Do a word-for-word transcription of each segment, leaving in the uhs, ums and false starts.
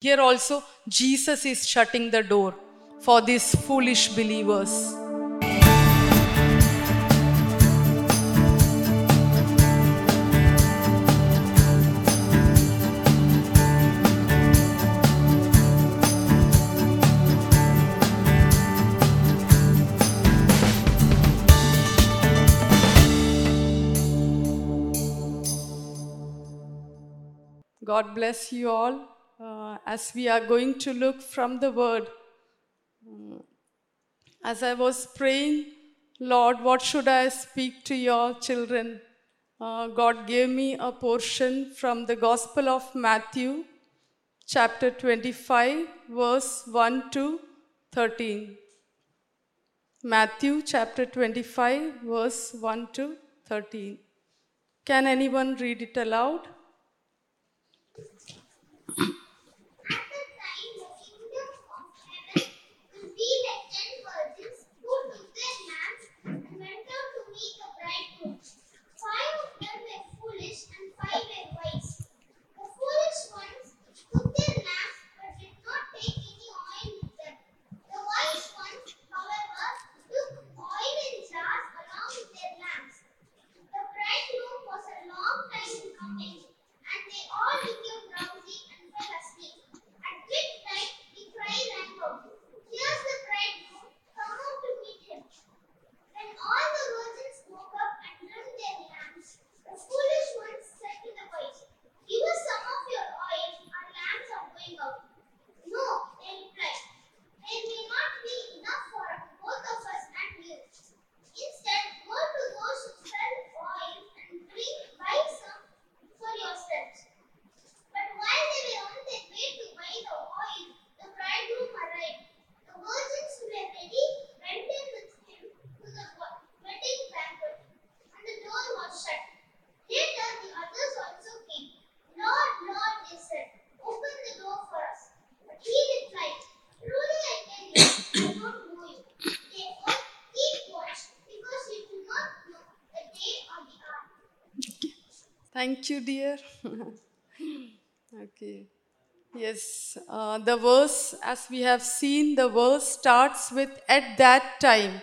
Here also, Jesus is shutting the door for these foolish believers. God bless you all. Uh, as we are going to look from the word, as I was praying, Lord, what should I speak to your children? Uh, God gave me a portion from the Gospel of Matthew, chapter twenty-five, verse one to thirteen. Matthew, chapter twenty-five, verse one to thirteen. Can anyone read it aloud? Thank you, dear. Okay. Yes, uh, the verse, as we have seen, the verse starts with "at that time."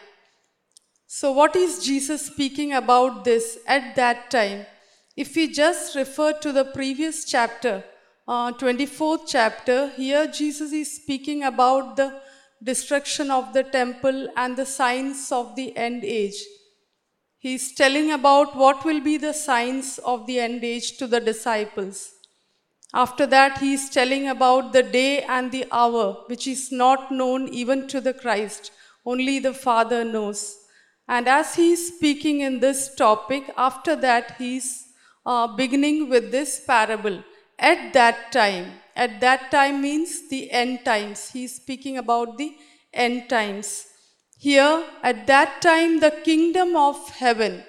So what is Jesus speaking about this "at that time"? If we just refer to the previous chapter, uh, twenty-fourth chapter, here Jesus is speaking about the destruction of the temple and the signs of the end age. He is telling about what will be the signs of the end age to the disciples. After that, he is telling about the day and the hour, which is not known even to the Christ. Only the Father knows. And as he is speaking in this topic, after that, he is uh, beginning with this parable. At that time. At that time means the end times. He is speaking about the end times. Here, at that time, the kingdom of heaven.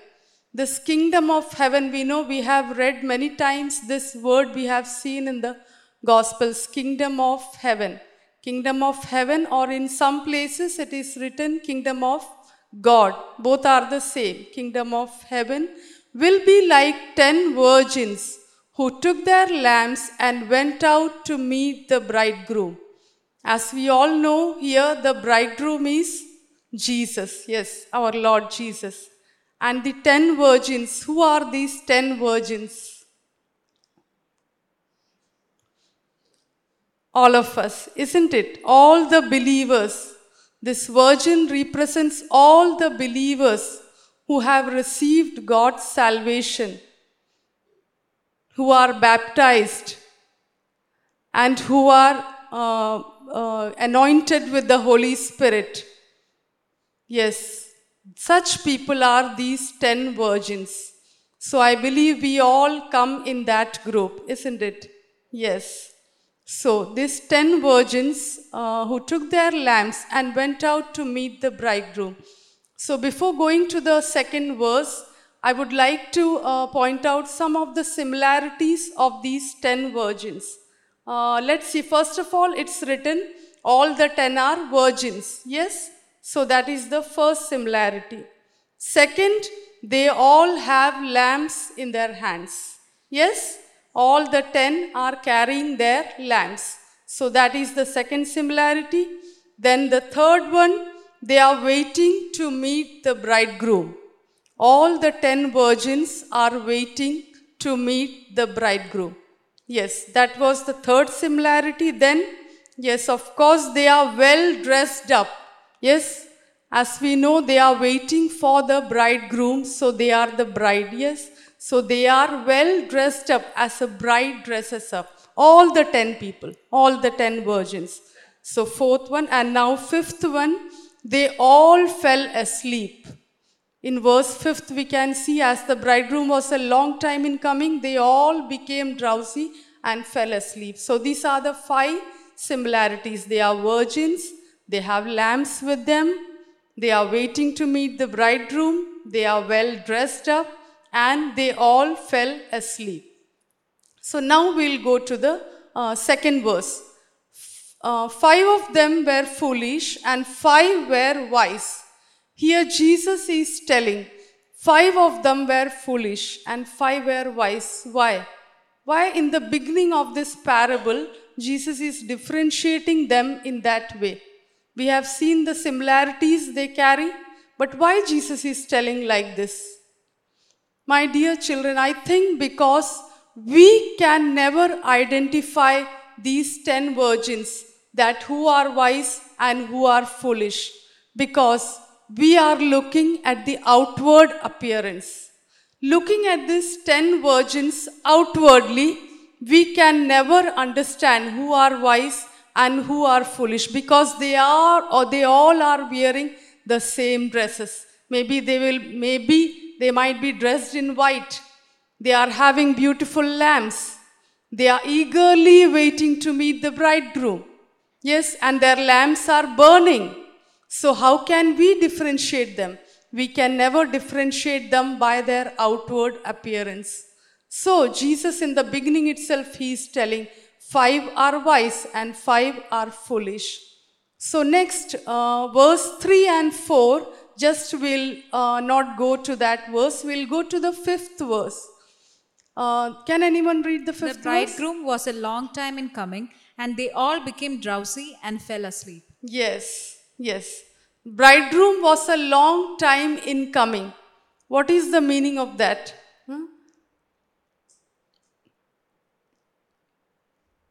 This kingdom of heaven, we know, we have read many times this word, we have seen in the Gospels, kingdom of heaven. Kingdom of heaven, or in some places it is written kingdom of God. Both are the same. Kingdom of heaven will be like ten virgins who took their lamps and went out to meet the bridegroom. As we all know, here the bridegroom is Jesus, yes, our Lord Jesus. And the ten virgins, who are these ten virgins? All of us, isn't it? All the believers. This virgin represents all the believers who have received God's salvation, who are baptized, and who are uh, uh, anointed with the Holy Spirit. Yes, such people are these ten virgins. So I believe we all come in that group, isn't it? Yes. So these ten virgins uh, who took their lamps and went out to meet the bridegroom. So before going to the second verse, I would like to uh, point out some of the similarities of these ten virgins. Uh, let's see, first of all, it's written, all the ten are virgins. Yes. So that is the first similarity. Second, they all have lamps in their hands. Yes, all the ten are carrying their lamps. So that is the second similarity. Then the third one, they are waiting to meet the bridegroom. All the ten virgins are waiting to meet the bridegroom. Yes, that was the third similarity. Then, yes, of course, they are well dressed up. Yes, as we know, they are waiting for the bridegroom, so they are the bride. Yes, so they are well dressed up as a bride dresses up. All the ten people, all the ten virgins. So fourth one, and now fifth one, they all fell asleep. In verse fifth, we can see as the bridegroom was a long time in coming, they all became drowsy and fell asleep. So these are the five similarities. They are virgins, they have lamps with them, they are waiting to meet the bridegroom, they are well dressed up, and they all fell asleep. So now we'll go to the uh, second verse. Uh, five of them were foolish and five were wise. Here Jesus is telling, five of them were foolish and five were wise. Why? Why in the beginning of this parable, Jesus is differentiating them in that way? We have seen the similarities they carry, but why Jesus is telling like this? My dear children, I think because we can never identify these ten virgins, that who are wise and who are foolish, because we are looking at the outward appearance. Looking at these ten virgins outwardly, we can never understand who are wise and who are foolish, because they are, or they all are wearing the same dresses. Maybe they will, maybe they might be dressed in white. They are having beautiful lamps. They are eagerly waiting to meet the bridegroom. Yes, and their lamps are burning. So how can we differentiate them? We can never differentiate them by their outward appearance. So Jesus in the beginning itself, he is telling five are wise and five are foolish. So next uh, verse three and four, just we'll uh, not go to that verse. We'll go to the fifth verse. Uh, can anyone read the fifth verse? The bridegroom was a long time in coming, and they all became drowsy and fell asleep. Yes, yes. Bridegroom was a long time in coming. What is the meaning of that? Hmm?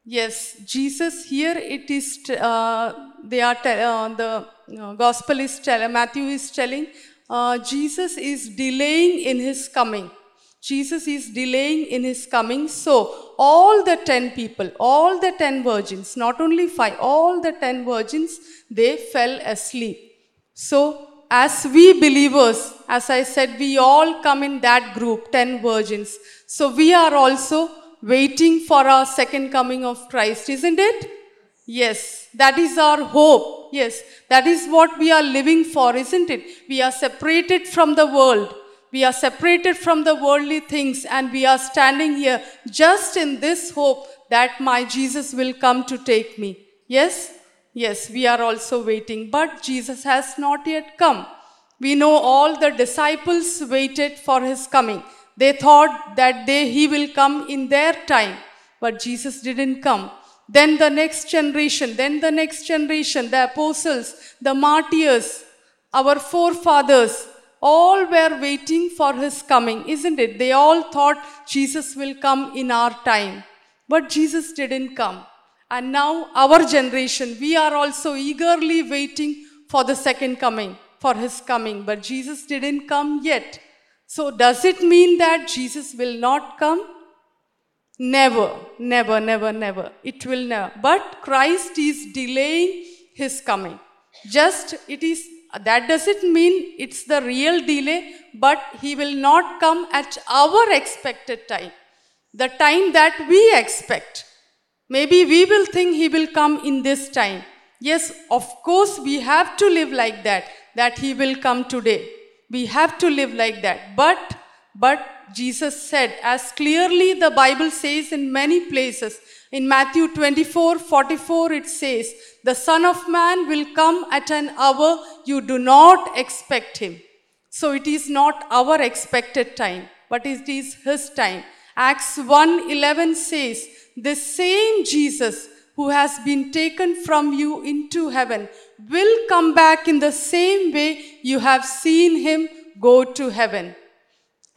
Yes, Jesus here it is. Uh, they are te- uh, the uh, gospel is telling. Matthew is telling. Uh, Jesus is delaying in his coming. Jesus is delaying in his coming. So all the ten people, all the ten virgins, not only five, all the ten virgins, they fell asleep. So as we believers, as I said, we all come in that group, ten virgins. So we are also waiting for our second coming of Christ, isn't it? Yes, that is our hope. Yes, that is what we are living for, isn't it? We are separated from the world. We are separated from the worldly things, and we are standing here just in this hope that my Jesus will come to take me. Yes, yes, we are also waiting, but Jesus has not yet come. We know all the disciples waited for his coming. They thought that they, he will come in their time, but Jesus didn't come. Then the next generation, then the next generation, the apostles, the martyrs, our forefathers, all were waiting for his coming, isn't it? They all thought Jesus will come in our time. But Jesus didn't come. And now our generation, we are also eagerly waiting for the second coming, for his coming. But Jesus didn't come yet. So does it mean that Jesus will not come? Never, never, never, never. It will never. But Christ is delaying his coming. Just it is That doesn't mean it's the real delay, but he will not come at our expected time, the time that we expect. Maybe we will think he will come in this time. Yes, of course, we have to live like that, that he will come today. We have to live like that. But, but Jesus said, as clearly the Bible says in many places, in Matthew twenty-four forty-four, it says, the Son of Man will come at an hour you do not expect him. So it is not our expected time, but it is his time. Acts one eleven says, this same Jesus who has been taken from you into heaven will come back in the same way you have seen him go to heaven.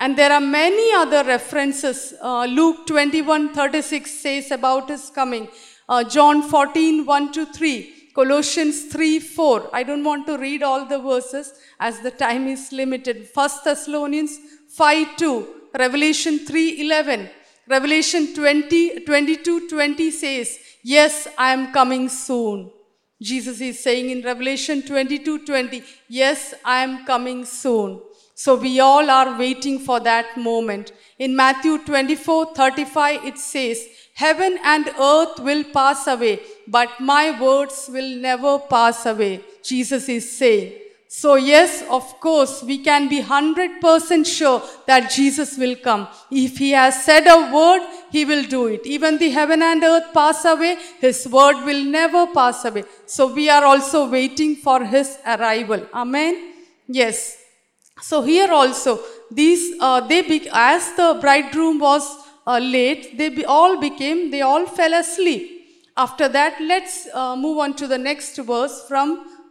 And there are many other references. Uh, Luke twenty-one thirty-six says about his coming. Uh, John fourteen one to three. Colossians three four. I don't want to read all the verses as the time is limited. First Thessalonians five two. Revelation three eleven. Revelation twenty, twenty-two twenty says, yes, I am coming soon. Jesus is saying in Revelation twenty-two twenty, yes, I am coming soon. So we all are waiting for that moment. In Matthew twenty-four thirty-five, it says, heaven and earth will pass away, but my words will never pass away, Jesus is saying. So yes, of course, we can be one hundred percent sure that Jesus will come. If he has said a word, he will do it. Even the heaven and earth pass away, his word will never pass away. So we are also waiting for his arrival. Amen? Yes. So here also, these uh, they be- as the bridegroom was uh, late, they be- all became, they all fell asleep. After that, let's uh, move on to the next verse from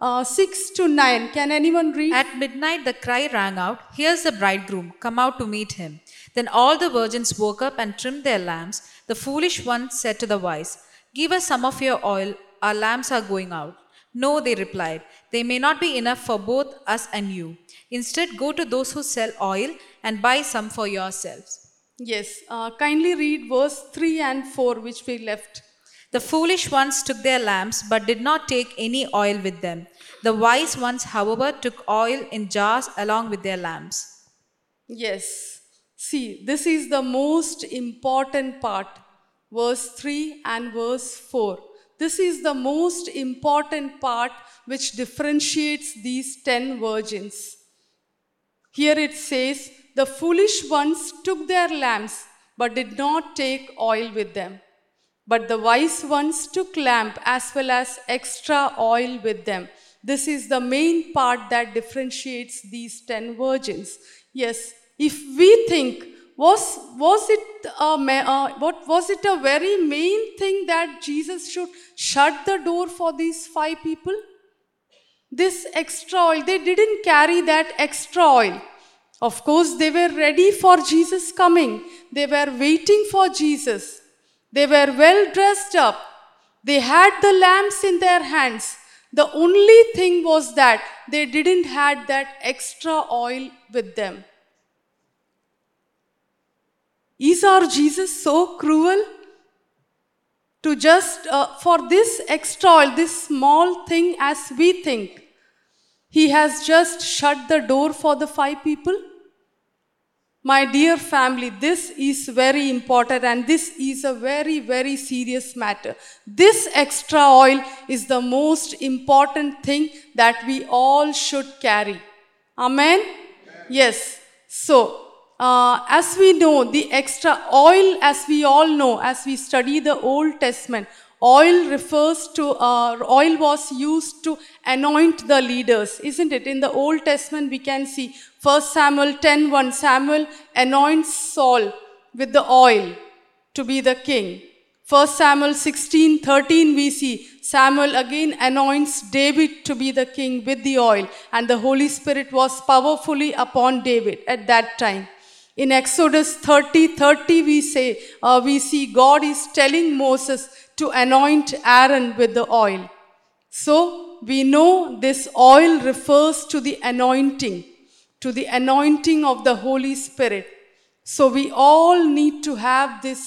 Uh, six to nine. Can anyone read? At midnight the cry rang out, here's the bridegroom, come out to meet him. Then all the virgins woke up and trimmed their lamps. The foolish one said to the wise, give us some of your oil, our lamps are going out. No, they replied, there may not be enough for both us and you. Instead, go to those who sell oil and buy some for yourselves. Yes, uh, kindly read verse three and four which we left. The foolish ones took their lamps, but did not take any oil with them. The wise ones, however, took oil in jars along with their lamps. Yes. See, this is the most important part. Verse three and verse four. This is the most important part which differentiates these ten virgins. Here it says, the foolish ones took their lamps, but did not take oil with them. But the wise ones took lamp as well as extra oil with them. This is the main part that differentiates these ten virgins. Yes, if we think, was was it a, uh, what was it a very main thing that Jesus should shut the door for these five people? This extra oil, they didn't carry that extra oil. Of course, they were ready for Jesus coming. They were waiting for Jesus. They were well dressed up. They had the lamps in their hands. The only thing was that they didn't have that extra oil with them. Is our Jesus so cruel? To just, uh, for this extra oil, this small thing as we think, he has just shut the door for the five people? My dear family, this is very important and this is a very, very serious matter. This extra oil is the most important thing that we all should carry. Amen? Amen. Yes. So, uh, as we know, the extra oil, as we all know, as we study the Old Testament, oil refers to, uh, oil was used to anoint the leaders, isn't it? In the Old Testament, we can see First Samuel ten one, Samuel anoints Saul with the oil to be the king. First Samuel sixteen thirteen, we see Samuel again anoints David to be the king with the oil, and the Holy Spirit was powerfully upon David at that time. In Exodus thirty thirty, we say, uh, we see God is telling Moses to anoint Aaron with the oil. So we know this oil refers to the anointing, to the anointing of the Holy Spirit. So we all need to have this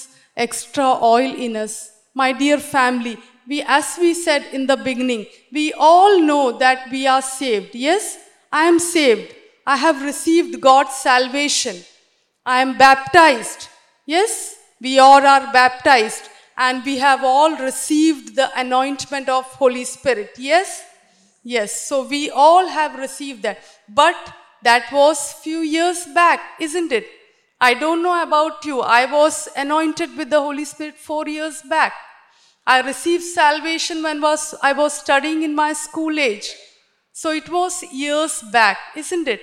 extra oil in us. My dear family, we, as we said in the beginning, we all know that we are saved. Yes, I am saved. I have received God's salvation. I am baptized. Yes, we all are baptized. And we have all received the anointment of Holy Spirit. Yes? Yes. So we all have received that. But that was few years back, isn't it? I don't know about you. I was anointed with the Holy Spirit four years back. I received salvation when was I was studying in my school age. So it was years back, isn't it?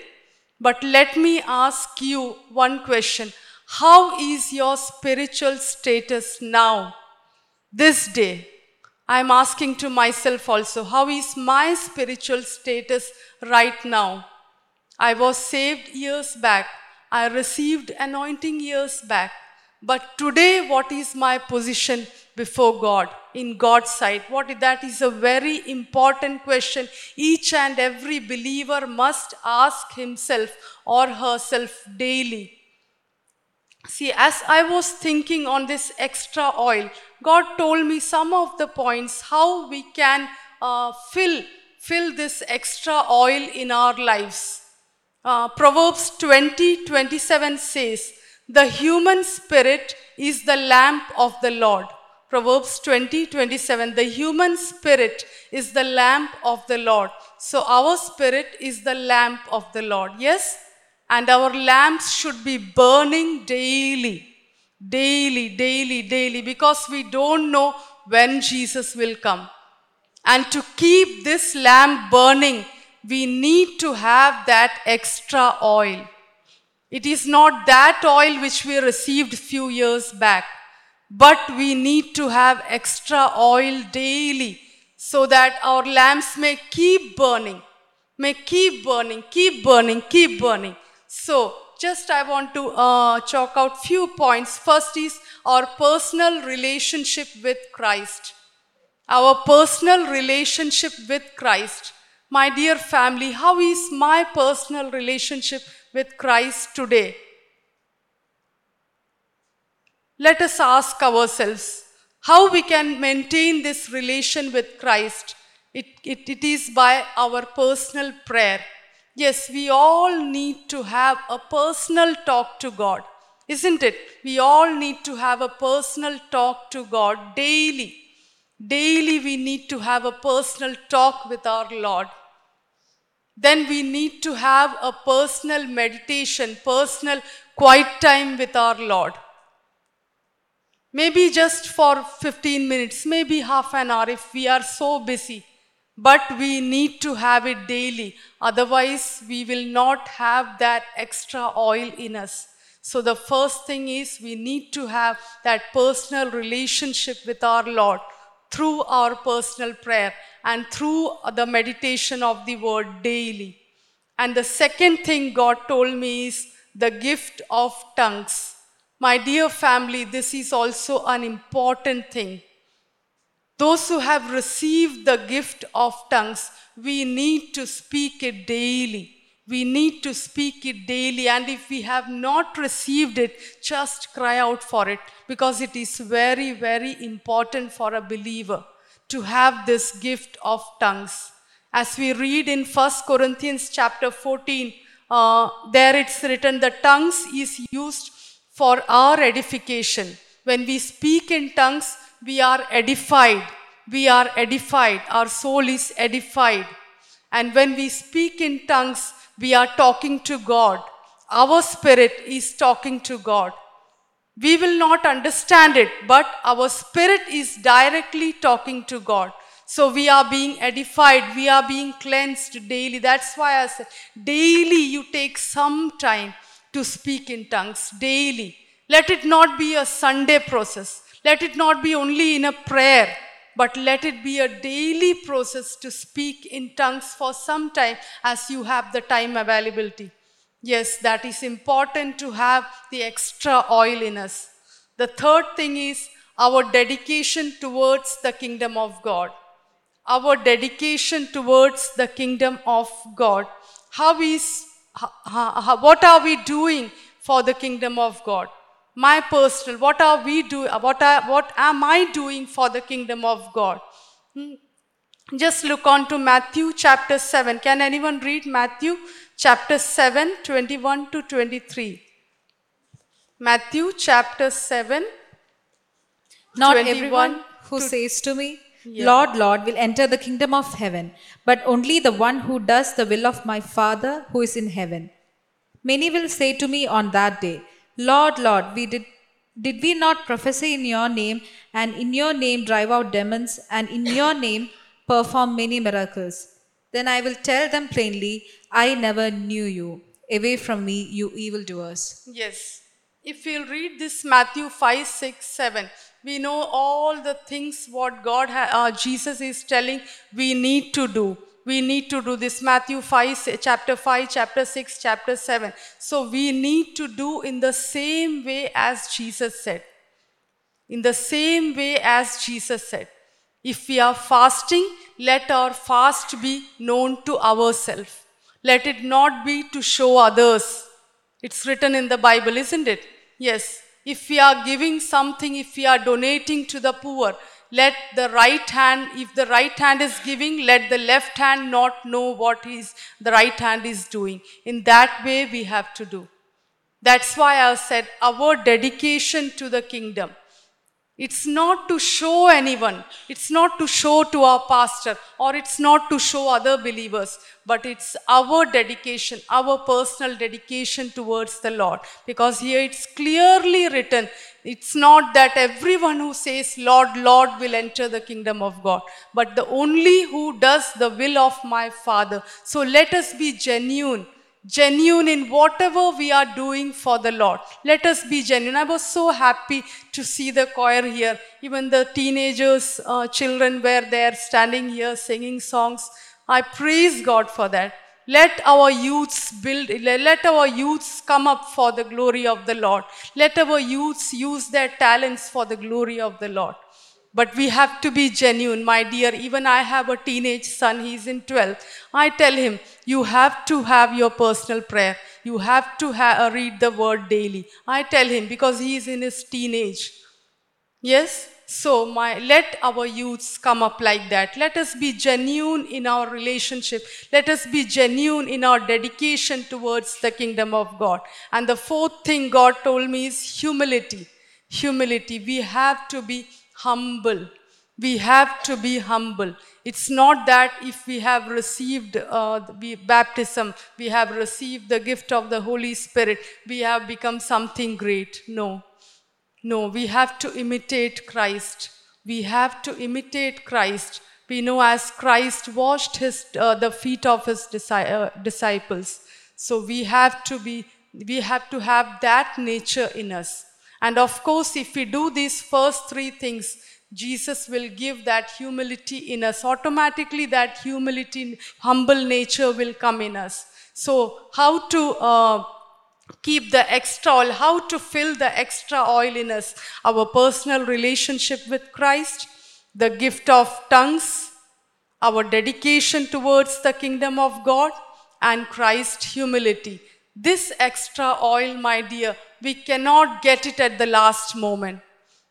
But let me ask you one question. How is your spiritual status now? This day, I am asking to myself also, how is my spiritual status right now? I was saved years back. I received anointing years back. But today, what is my position before God, in God's sight? What, that is a very important question each and every believer must ask himself or herself daily. See, as I was thinking on this extra oil, God told me some of the points how we can uh, fill, fill this extra oil in our lives. Uh, Proverbs twenty twenty-seven says, "The human spirit is the lamp of the Lord." Proverbs twenty twenty-seven, "The human spirit is the lamp of the Lord." So our spirit is the lamp of the Lord, yes? And our lamps should be burning daily, daily, daily, daily, because we don't know when Jesus will come. And to keep this lamp burning, we need to have that extra oil. It is not that oil which we received few years back, but we need to have extra oil daily so that our lamps may keep burning, may keep burning, keep burning, keep burning. So just I want to uh, chalk out few points. First is our personal relationship with Christ. Our personal relationship with Christ. My dear family, how is my personal relationship with Christ today? Let us ask ourselves how we can maintain this relation with Christ. It, it, it is by our personal prayer. Yes, we all need to have a personal talk to God, isn't it? We all need to have a personal talk to God daily. Daily we need to have a personal talk with our Lord. Then we need to have a personal meditation, personal quiet time with our Lord. Maybe just for fifteen minutes, maybe half an hour if we are so busy. But we need to have it daily. Otherwise, we will not have that extra oil in us. So the first thing is we need to have that personal relationship with our Lord through our personal prayer and through the meditation of the word daily. And the second thing God told me is the gift of tongues. My dear family, this is also an important thing. Those who have received the gift of tongues, we need to speak it daily. We need to speak it daily. And if we have not received it, just cry out for it, because it is very, very important for a believer to have this gift of tongues. As we read in First Corinthians chapter fourteen, uh, there it's written, "The tongues is used for our edification." When we speak in tongues, we are edified. We are edified. Our soul is edified. And when we speak in tongues, we are talking to God. Our spirit is talking to God. We will not understand it, but our spirit is directly talking to God. So we are being edified. We are being cleansed daily. That's why I said daily you take some time to speak in tongues. Daily. Let it not be a Sunday process. Let it not be only in a prayer. But let it be a daily process to speak in tongues for some time as you have the time availability. Yes, that is important to have the extra oil in us. The third thing is our dedication towards the kingdom of God. Our dedication towards the kingdom of God. How is, what are we doing for the kingdom of God? My personal, what are we doing, what, what am I doing for the kingdom of God? Hmm. Just look on to Matthew chapter seven. Can anyone read Matthew chapter seven, twenty-one to twenty-three? Matthew chapter seven, "Not everyone who to, says to me, yeah. Lord, Lord, will enter the kingdom of heaven, but only the one who does the will of my Father who is in heaven. Many will say to me on that day, Lord, Lord, we did, did we not prophesy in your name, and in your name drive out demons, and in your name perform many miracles? Then I will tell them plainly, I never knew you. Away from me, you evildoers." Yes. If we'll read this Matthew five, six, seven, We know all the things what God, ha- uh, Jesus is telling we need to do. We need to do this. Matthew five, chapter five, chapter six, chapter seven. So we need to do in the same way as Jesus said. In the same way as Jesus said. If we are fasting, let our fast be known to ourselves. Let it not be to show others. It's written in the Bible, isn't it? Yes. If we are giving something, if we are donating to the poor, let the right hand, if the right hand is giving, let the left hand not know what is the right hand is doing. In that way we have to do. That's why I said our dedication to the kingdom. It's not to show anyone. It's not to show to our pastor, or it's not to show other believers, but it's our dedication, our personal dedication towards the Lord. Because here it's clearly written, it's not that everyone who says, Lord, Lord, will enter the kingdom of God, but the only who does the will of my Father. So let us be genuine. Genuine in whatever we are doing for the Lord. Let us be genuine. I was so happy to see the choir here. Even the teenagers, uh, children were there standing here singing songs. I praise God for that. Let our youths build, let our youths come up for the glory of the Lord. Let our youths use their talents for the glory of the Lord. But we have to be genuine, my dear. Even I have a teenage son, he's in twelfth. I tell him, you have to have your personal prayer. You have to ha- read the word daily. I tell him, because he is in his teenage. Yes? So my, let our youths come up like that. Let us be genuine in our relationship. Let us be genuine in our dedication towards the kingdom of God. And the fourth thing God told me is humility. Humility. We have to be humble. We have to be humble. It's not that if we have received uh, the baptism, we have received the gift of the Holy Spirit, we have become something great. No, no, we have to imitate Christ. We have to imitate Christ. We know as Christ washed his uh, the feet of his disi- uh, disciples. So we have to be, we have to have that nature in us. And of course, if we do these first three things, Jesus will give that humility in us. Automatically, that humility, humble nature will come in us. So how to uh, keep the extra oil, how to fill the extra oil in us? Our personal relationship with Christ, the gift of tongues, our dedication towards the kingdom of God, and Christ's humility. This extra oil, my dear, we cannot get it at the last moment.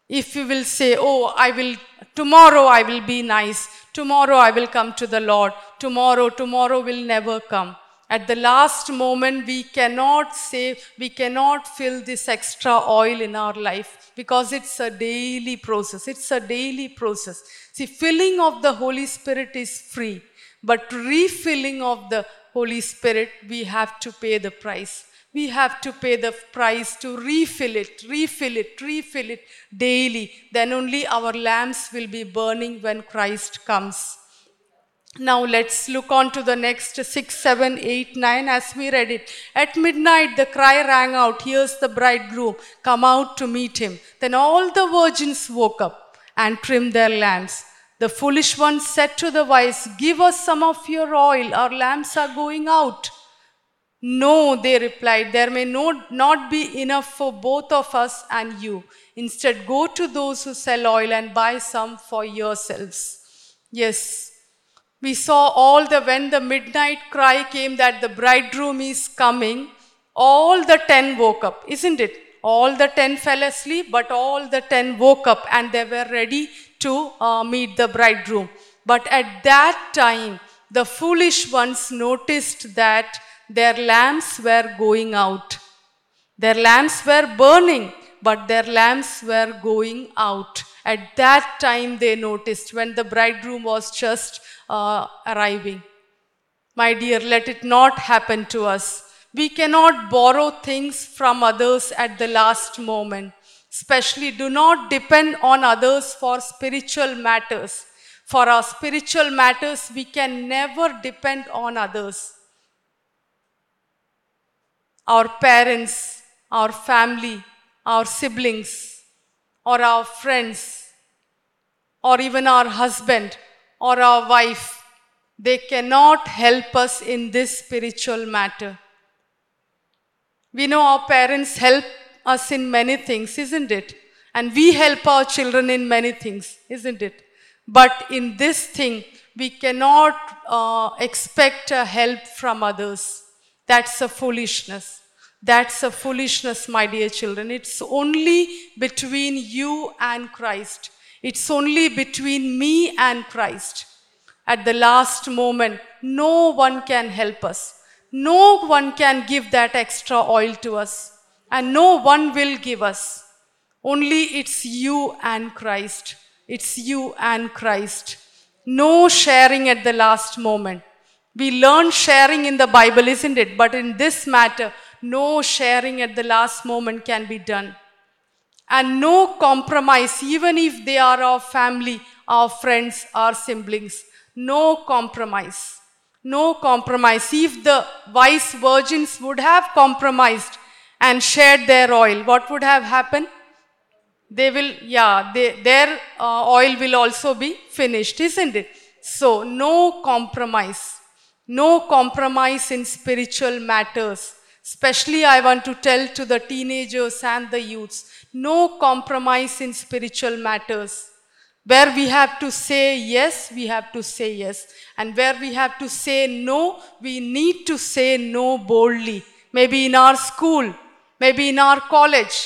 If we will say, oh, I will, tomorrow I will be nice. Tomorrow I will come to the Lord. Tomorrow, tomorrow will never come. At the last moment, we cannot say, we cannot fill this extra oil in our life, because it's a daily process. It's a daily process. See, filling of the Holy Spirit is free, but refilling of the Holy Spirit, we have to pay the price. We have to pay the price to refill it, refill it, refill it daily. Then only our lamps will be burning when Christ comes. Now let's look on to the next six, seven, eight, nine as we read it. At midnight the cry rang out, here's the bridegroom, come out to meet him. Then all the virgins woke up and trimmed their lamps. The foolish one said to the wise, give us some of your oil, our lamps are going out. No, they replied, there may no, not be enough for both of us and you. Instead, go to those who sell oil and buy some for yourselves. Yes, we saw all the, when the midnight cry came that the bridegroom is coming, all the ten woke up, isn't it? All the ten fell asleep, but all the ten woke up and they were ready to uh, meet the bridegroom. But at that time, the foolish ones noticed that their lamps were going out. Their lamps were burning, but their lamps were going out. At that time they noticed, when the bridegroom was just uh, arriving. My dear, let it not happen to us. We cannot borrow things from others at the last moment. Especially, do not depend on others for spiritual matters. For our spiritual matters, we can never depend on others. Our parents, our family, our siblings, or our friends or even our husband or our wife, they cannot help us in this spiritual matter. We know our parents help us in many things, isn't it? And we help our children in many things, isn't it? But in this thing, we cannot uh, expect a help from others. That's a foolishness. That's a foolishness, my dear children. It's only between you and Christ. It's only between me and Christ. At the last moment, no one can help us. No one can give that extra oil to us, and no one will give us. Only it's you and Christ. It's you and Christ. No sharing at the last moment. We learn sharing in the Bible, isn't it? But in this matter, no sharing at the last moment can be done. And no compromise, even if they are our family, our friends, our siblings. No compromise. No compromise. If the wise virgins would have compromised and shared their oil, what would have happened? They will, yeah, they, their uh, oil will also be finished, isn't it? So, no compromise. No compromise in spiritual matters. Especially I want to tell to the teenagers and the youths, no compromise in spiritual matters. Where we have to say yes, we have to say yes. And where we have to say no, we need to say no boldly. Maybe in our school, maybe in our college,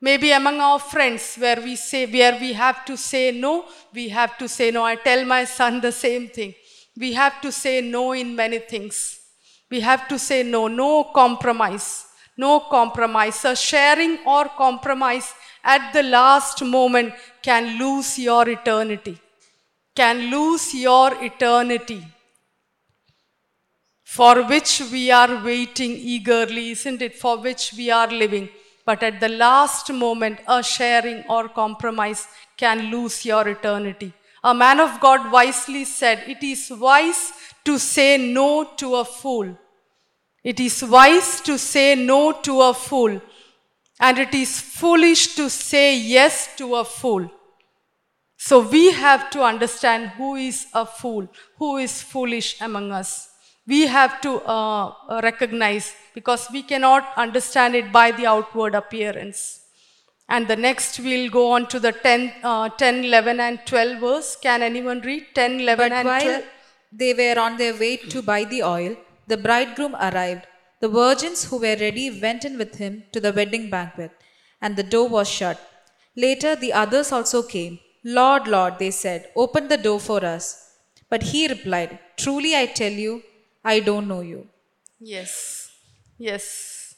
maybe among our friends, where we say, where we have to say no, we have to say no. I tell my son the same thing. We have to say no in many things. We have to say no, no compromise, no compromise. So sharing or compromise at the last moment can lose your eternity, can lose your eternity, for which we are waiting eagerly, isn't it? For which we are living. But at the last moment, a sharing or compromise can lose your eternity. A man of God wisely said, it is wise to say no to a fool. It is wise to say no to a fool. And it is foolish to say yes to a fool. So we have to understand who is a fool, who is foolish among us. We have to uh, recognize, because we cannot understand it by the outward appearance. And the next we'll go on to the ten, eleven and twelve verse. Can anyone read ten, eleven and twelve? They were on their way to buy the oil. The bridegroom arrived. The virgins who were ready went in with him to the wedding banquet, and the door was shut. Later the others also came. Lord, Lord, they said, open the door for us. But he replied, truly I tell you, I don't know you. Yes, yes.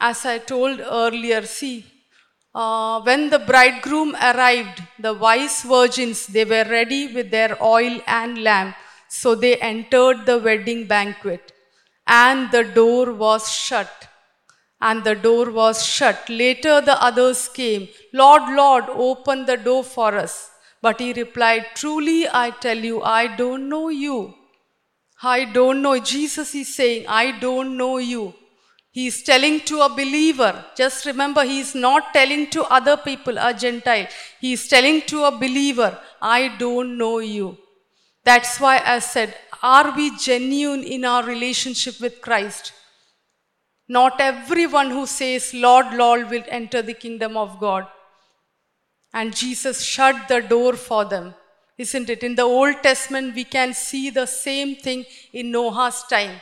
As I told earlier, see, uh, when the bridegroom arrived, the wise virgins, they were ready with their oil and lamp. So they entered the wedding banquet, and the door was shut. And the door was shut. Later the others came. Lord, Lord, open the door for us. But he replied, truly I tell you, I don't know you. I don't know. Jesus is saying, I don't know you. He is telling to a believer. Just remember, he is not telling to other people, a Gentile. He is telling to a believer, I don't know you. That's why I said, are we genuine in our relationship with Christ? Not everyone who says, Lord, Lord, will enter the kingdom of God. And Jesus shut the door for them. Isn't it? In the Old Testament, we can see the same thing in Noah's time.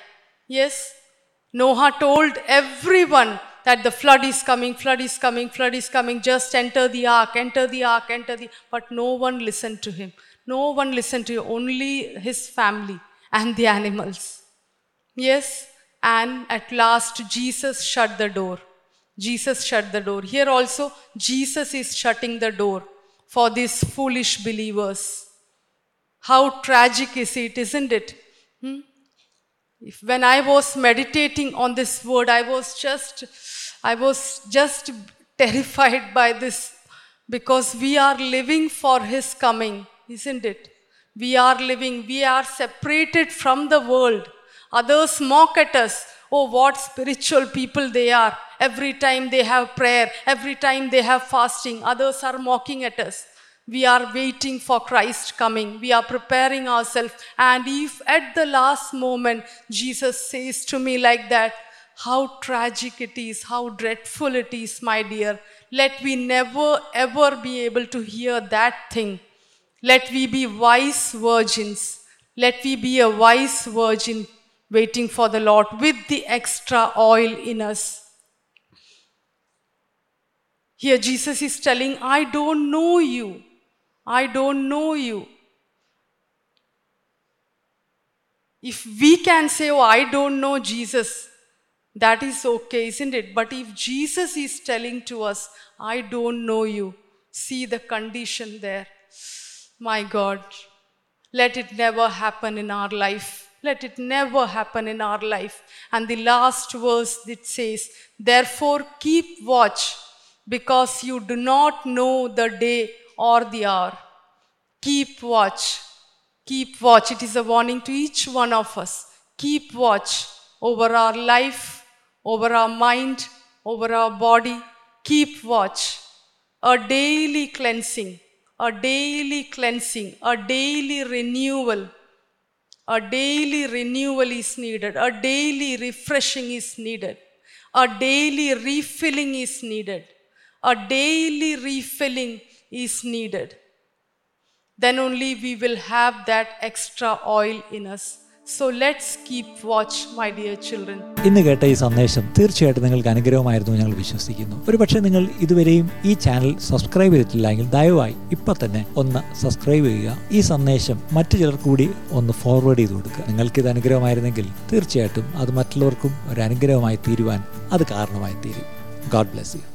Yes, Noah told everyone that the flood is coming, flood is coming, flood is coming. Just enter the ark, enter the ark, enter the... But no one listened to him. No one listened to him, only his family and the animals. Yes, and at last Jesus shut the door. Jesus shut the door. Here also, Jesus is shutting the door for these foolish believers. How tragic is it, isn't it? Hmm? If, when I was meditating on this word, I was just, I was just terrified by this, because we are living for His coming, isn't it? We are living, we are separated from the world. Others mock at us. Oh, what spiritual people they are. Every time they have prayer, every time they have fasting, others are mocking at us. We are waiting for Christ coming. We are preparing ourselves. And if at the last moment Jesus says to me like that, how tragic it is, how dreadful it is, my dear. Let we never ever be able to hear that thing. Let we be wise virgins. Let we be a wise virgin waiting for the Lord with the extra oil in us. Here Jesus is telling, I don't know you. I don't know you. If we can say, oh, I don't know Jesus, that is okay, isn't it? But if Jesus is telling to us, I don't know you, see the condition there. My God, let it never happen in our life. Let it never happen in our life. And the last verse, it says, therefore keep watch, because you do not know the day or the hour. Keep watch. Keep watch. It is a warning to each one of us. Keep watch over our life, over our mind, over our body. Keep watch. A daily cleansing, a daily cleansing, a daily renewal. A daily renewal is needed. A daily refreshing is needed. A daily refilling is needed. A daily refilling is needed. Then only we will have that extra oil in us. So let's keep watch, my dear children. ഇന്ന് കേട്ട ഈ സന്ദേശം തീർച്ചയായിട്ടും നിങ്ങൾക്ക് അനുഗ്രഹമായിരുന്നു ഞങ്ങൾ വിശ്വസിക്കുന്നു. ഒരുപക്ഷെ നിങ്ങൾ ഇതുവരെയും ഈ ചാനൽ സബ്സ്ക്രൈബ് ചെയ്തിട്ടില്ലെങ്കിൽ ദയവായി ഇപ്പം തന്നെ ഒന്ന് സബ്സ്ക്രൈബ് ചെയ്യുക. ഈ സന്ദേശം മറ്റു ചിലർ കൂടി ഒന്ന് ഫോർവേഡ് ചെയ്ത് കൊടുക്കുക. നിങ്ങൾക്കിത് അനുഗ്രഹമായിരുന്നെങ്കിൽ തീർച്ചയായിട്ടും അത് മറ്റുള്ളവർക്കും ഒരു അനുഗ്രഹമായി തീരുവാൻ അത് കാരണമായി തീരും. God bless U.